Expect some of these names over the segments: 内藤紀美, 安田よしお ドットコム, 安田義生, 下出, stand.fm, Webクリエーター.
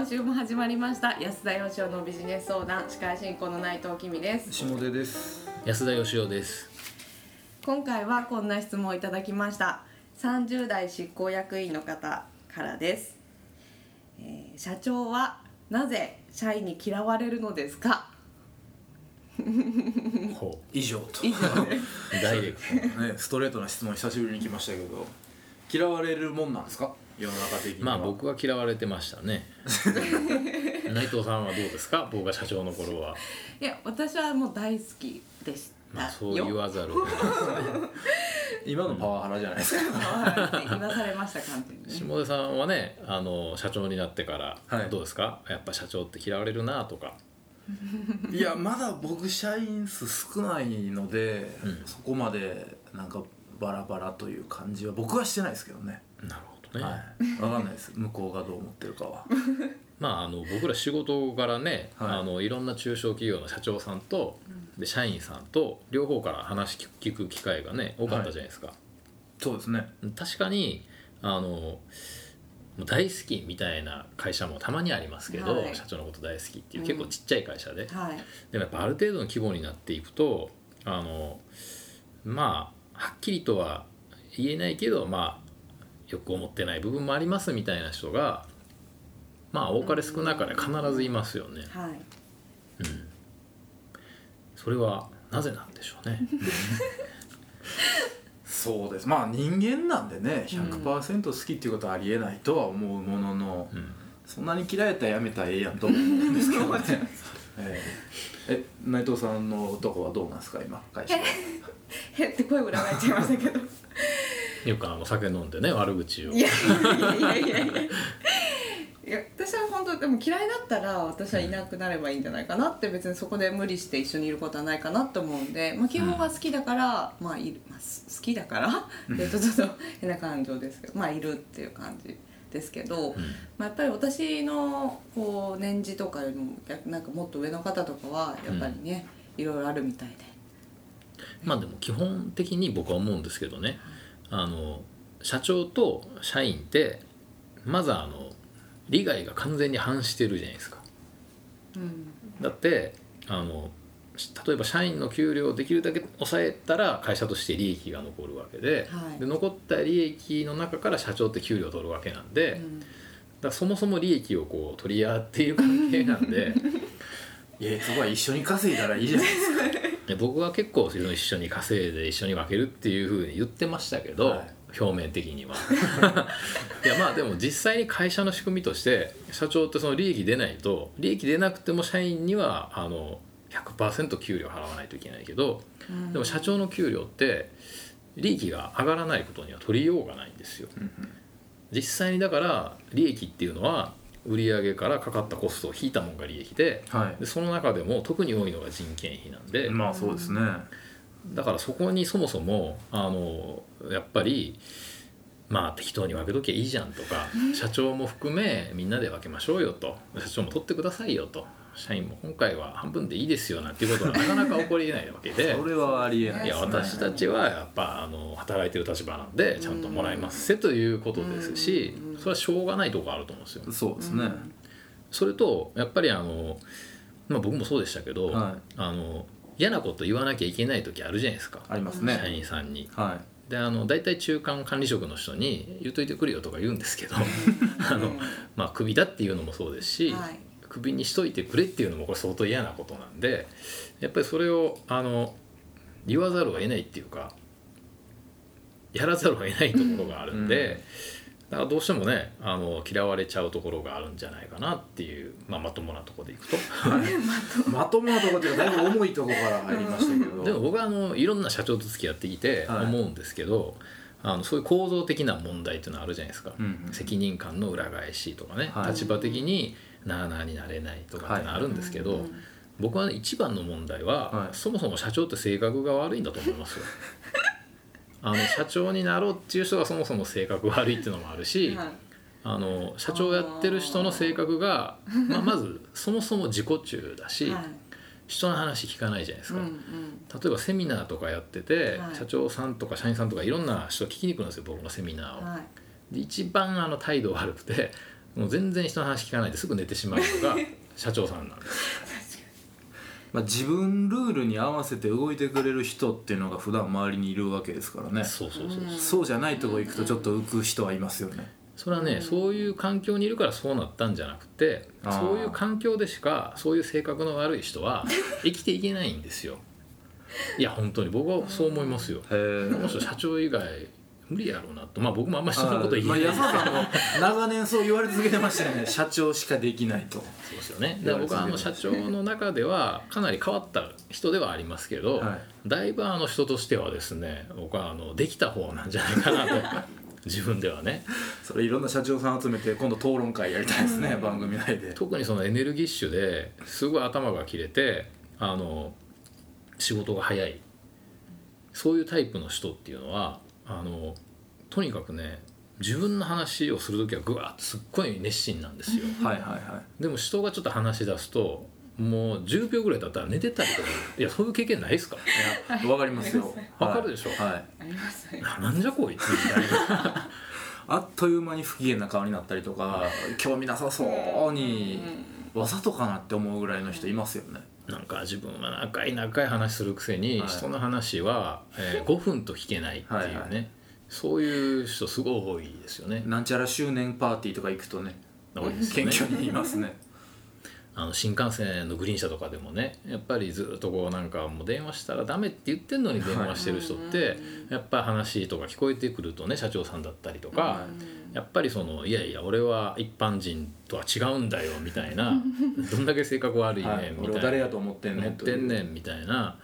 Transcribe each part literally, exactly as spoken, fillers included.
今週も始まりました安田義生のビジネス相談、司会進行の内藤紀美です。下出です。安田義生です。今回はこんな質問をいただきました。さんじゅう代執行役員の方からです。えー、社長はなぜ社員に嫌われるのですか？ほう、以上と以上でダイレクト、ね、ストレートな質問久しぶりに来ましたけど、嫌われるもんなんですか？世の中的には。まあ僕は嫌われてましたね。内藤さんはどうですか？僕が社長の頃は。いや、私はもう大好きでしたよ。まあ、そう言わざるを得ないですね。今のパワハラじゃないですか。パワハラって言わされました完全に。下出さんはね、あの社長になってから、はい、どうですか？やっぱ社長って嫌われるなとか。いや、まだ僕社員数少ないので、うん、そこまでなんかバラバラという感じは僕はしてないですけどね。なるほどね、はい、分かんないです。向こうがどう思ってるかは。まあ、あの僕ら仕事からね、はい、あのいろんな中小企業の社長さんと、うん、で社員さんと両方から話聞く機会がね多かったじゃないですか、はい、そうですね。確かにあの大好きみたいな会社もたまにありますけど、はい、社長のこと大好きっていう、うん、結構ちっちゃい会社で、はい、でもやっぱある程度の規模になっていくとあのまあはっきりとは言えないけど、まあ、よく思ってない部分もありますみたいな人が、まあ、多かれ少なかれ必ずいますよね、うんはいうん、それはなぜなんでしょうね。そうです。まあ人間なんでね ひゃくパーセント 好きっていうことはありえないとは思うものの、うん、そんなに嫌えたらやめたらええやんと思うんですけどね。えー、え内藤さんのとこはどうなんですか今会社？へって声裏返っちゃいましたけど。よくあの酒飲んでね悪口を。いやいやいやいやいや。いや私は本当でも嫌いだったら私はいなくなればいいんじゃないかなって、別にそこで無理して一緒にいることはないかなと思うんで、まあ、基本は好きだから、うんまあいるまあ、好きだからちょっとちょっと変な感情ですけど、まあいるっていう感じですけど、うんまあ、やっぱり私のこう年次とかよりもなんかもっと上の方とかはやっぱりね、うん、いろいろあるみたいで、まあでも基本的に僕は思うんですけどね、あの社長と社員ってまずあの利害が完全に反してるじゃないですか、うん、だってあの例えば社員の給料をできるだけ抑えたら会社として利益が残るわけ で,、はい、で残った利益の中から社長って給料を取るわけなんで、うん、だからそもそも利益をこう取り合っている関係なんで。いやそこは一緒に稼いだらいいじゃないですか。僕は結構一緒に稼いで一緒に分けるっていう風に言ってましたけど、はい、表面的には。いやまあでも実際に会社の仕組みとして社長ってその利益出ないと、利益出なくても社員にはあの ひゃくパーセント 給料払わないといけないけど、うん、でも社長の給料って利益が上がらないことには取りようがないんですよ、うん、実際にだから利益っていうのは売上からかかったコストを引いたものが利益 で,、はい、でその中でも特に多いのが人件費なんで、まあそうですね、だからそこにそもそもあのやっぱりまあ適当に分けときゃいいじゃんとか、社長も含めみんなで分けましょうよと、社長も取ってくださいよと、社員も今回は半分でいいですよなんていうことはなかなか起こりえないわけで。それはありえないですね。いや私たちはやっぱあの働いてる立場なんでちゃんともらいますせということですし、それはしょうがないところがあると思うんですよ。そうですね。それとやっぱりあの、まあ、僕もそうでしたけど、はい、あの嫌なこと言わなきゃいけない時あるじゃないですか。ありますね、社員さんに、はい、であのだいたい中間管理職の人に言うといてくれよとか言うんですけど、あの、まあ、クビだっていうのもそうですし、はい、クビにしといてくれっていうのもこれ相当嫌なことなんで、やっぱりそれをあの言わざるを得ないっていうかやらざるを得ないところがあるんで、うん、だからどうしてもねあの嫌われちゃうところがあるんじゃないかなっていう、まあ、まともなところでいくと、はい、まともなところっていうかだいぶ重いところから入りましたけど、でも僕はあのいろんな社長と付き合ってきて思うんですけど、はい、あのそういう構造的な問題っていうのはあるじゃないですか、うんうん、責任感の裏返しとかね、はい、立場的になあなあになれないとかってのあるんですけど、はい、僕は一番の問題は、はい、そもそも社長って性格が悪いんだと思いますよ。あの社長になろうっていう人がそもそも性格悪いっていうのもあるし、はい、あの社長やってる人の性格が、まあ、まずそもそも自己中だし、はい、人の話聞かないじゃないですか、うんうん、例えばセミナーとかやってて、はい、社長さんとか社員さんとかいろんな人聞きに来るんですよ僕のセミナーを、はい、で一番あの態度悪くてもう全然人の話聞かないですぐ寝てしまうのが社長さんなんです。まあ自分ルールに合わせて動いてくれる人っていうのが普段周りにいるわけですからね。そうそうそうそう。そうじゃないとこ行くとちょっと浮く人はいますよね。それはね、うん、そういう環境にいるからそうなったんじゃなくて、そういう環境でしかそういう性格の悪い人は生きていけないんですよ。いや本当に僕はそう思いますよ。もし社長以外無理やろうなと、まあ、僕もあんまりそんなこと言えないですけど、まあ、安田さんも長年そう言われ続けてましたよね。社長しかできないと。そうですよね。だから僕はあの社長の中ではかなり変わった人ではありますけど、はい、だいぶあの人としてはですね、僕はあのできた方なんじゃないかなと自分ではね。それいろんな社長さん集めて今度討論会やりたいですね、うん、番組内で。特にそのエネルギッシュですごい頭が切れてあの仕事が早いそういうタイプの人っていうのはあのとにかくね、自分の話をするときはグワッとすっごい熱心なんですよ。はいはいはい。でも人がちょっと話し出すともうじゅうびょうぐらい経ったら寝てたりとか。いやそういう経験ないですか。いやわかりますよ。わかるでしょ。はい。あります。なんじゃこいつみたいな。あっという間に不機嫌な顔になったりとか、興味なさそうにわざとかなって思うぐらいの人いますよね。なんか自分は長い長い話するくせに、はい、人の話は、えー、ごふんと聞けないっていうね。はいはい、そういう人すごい多いですよね。なんちゃら周年パーティーとか行くとね、多いですね。謙虚にいますね。あの新幹線のグリーン車とかでもね、やっぱりずっとこうなんかもう電話したらダメって言ってんのに電話してる人って、はい、やっぱり話とか聞こえてくるとね、社長さんだったりとか、はい、やっぱりそのいやいや俺は一般人とは違うんだよみたいなどんだけ性格悪いねん、はい、みたいな俺を誰やと思ってんねん思ってんねんみたいな、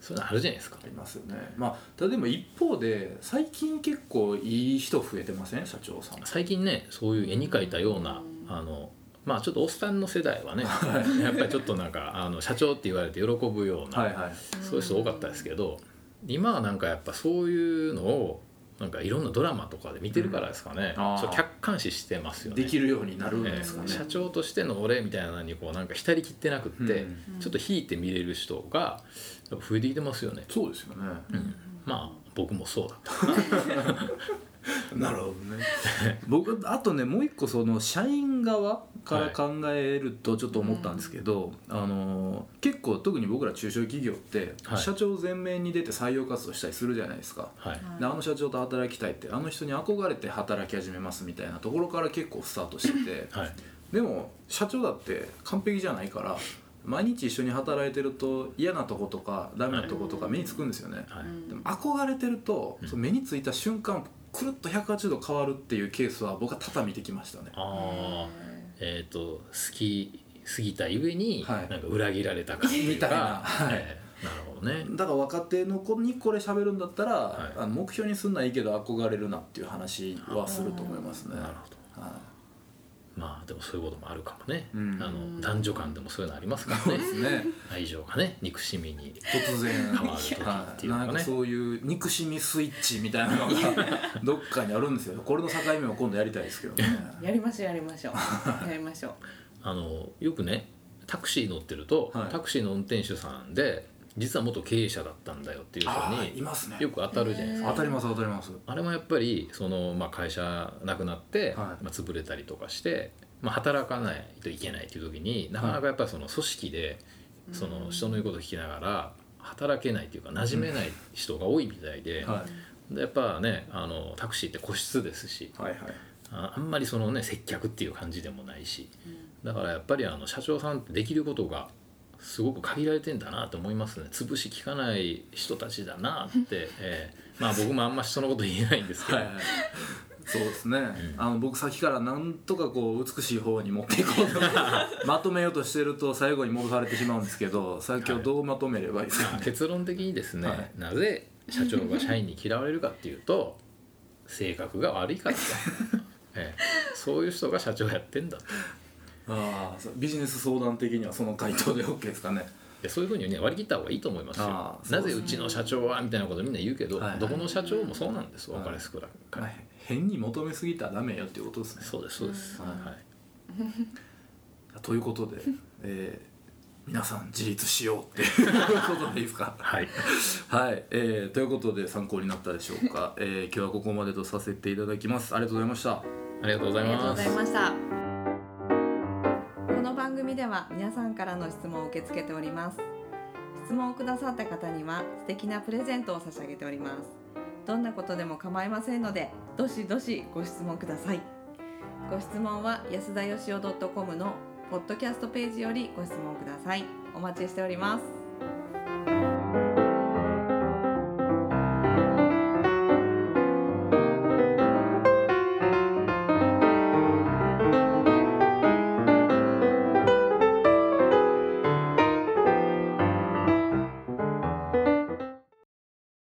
そういうのあるじゃないですか。ありますよね。まあでも一方で最近結構いい人増えてません社長さん。最近ね、そういう絵に描いたようなあのまあ、ちょっとおっさんの世代はね、はい、やっぱりちょっとなんかあの社長って言われて喜ぶような、はいはい、そういう人多かったですけど、今はなんかやっぱそういうのをなんかいろんなドラマとかで見てるからですかね、うん、そう客観視してますよね。できるようになるんですかね、えー、社長としての俺みたいなのにこうなんか浸りきってなくって、うん、ちょっと引いて見れる人が増えてきてますよね。そうですよね、うん、まあ僕もそうだったなるほどね。僕あとね、もう一個その社員側から考えるとちょっと思ったんですけど、はい、あの結構特に僕ら中小企業って、はい、社長前面に出て採用活動したりするじゃないですか、はい、であの社長と働きたいってあの人に憧れて働き始めますみたいなところから結構スタートしてて、はい、でも社長だって完璧じゃないから毎日一緒に働いてると嫌なとことかダメなとことか目につくんですよね、はい、でも憧れてると、うん、目についた瞬間くるっとひゃくはちじゅうど変わるっていうケースは僕は多々見てきましたね。あ、えー、と好きすぎたゆえに、はい、なんか裏切られた感じみたいな、はいえー、なるほどね。だから若手の子にこれ喋るんだったら、はい、あの目標にすんのはいいけど憧れるなっていう話はすると思いますね。なるほど、はい。まあでもそういうこともあるかもね、うん、あの男女間でもそういうのありますから ね, ですね。愛情がね憎しみに突然変わる時っていうのがね、なんかそういう憎しみスイッチみたいなのがどっかにあるんですよ。これの境目を今度やりたいですけどね。やりましょうやりましょうやりましょう。あのよくねタクシー乗ってると、はい、タクシーの運転手さんで実は元経営者だったんだよっていう人にいますね。よく当たるじゃないですか。当たります当たります。あれもやっぱりその、まあ、会社なくなって、はいまあ、潰れたりとかして、まあ、働かないといけないっていう時になかなかやっぱりその組織でその人の言うこと聞きながら働けないっていうか馴染めない人が多いみたいで、うんはい、でやっぱねあのタクシーって個室ですし、はいはい、あ, あんまりそのね接客っていう感じでもないし、だからやっぱりあの社長さんってできることがすごく限られてんだなと思いますね。潰し聞かない人たちだなって、えー、まあ僕もあんま人のこと言えないんですけど、はいはい、そうですね、うん、あの僕先からなんとかこう美しい方に持っていこうとまとめようとしてると最後に戻されてしまうんですけど、最近どうまとめればいいですか、ねはい、結論的にですね、はい、なぜ社長が社員に嫌われるかっていうと性格が悪いから、えー、そういう人が社長やってんだと。ああビジネス相談的にはその回答で OK ですかね。いやそういうふうに、ね、割り切った方がいいと思いますよ。す、ね、なぜうちの社長はみたいなことみんな言うけど、はいはい、どこの社長もそうなんです、はい、分かり少なく、はい、変に求めすぎたらダメよっていうことですね。そうですそうです、はいはい、ということで、えー皆さん自立しようっていうことでいいですかはい、はいえー、ということで参考になったでしょうか、えー、今日はここまでとさせていただきます。ありがとうございました。ありがとうございます。ありがとうございました。組では皆さんからの質問を受け付けております。質問をくださった方には素敵なプレゼントを差し上げております。どんなことでも構いませんので、どしどしご質問ください。ご質問は安田よしお ドットコム のポッドキャストページよりご質問ください。お待ちしております。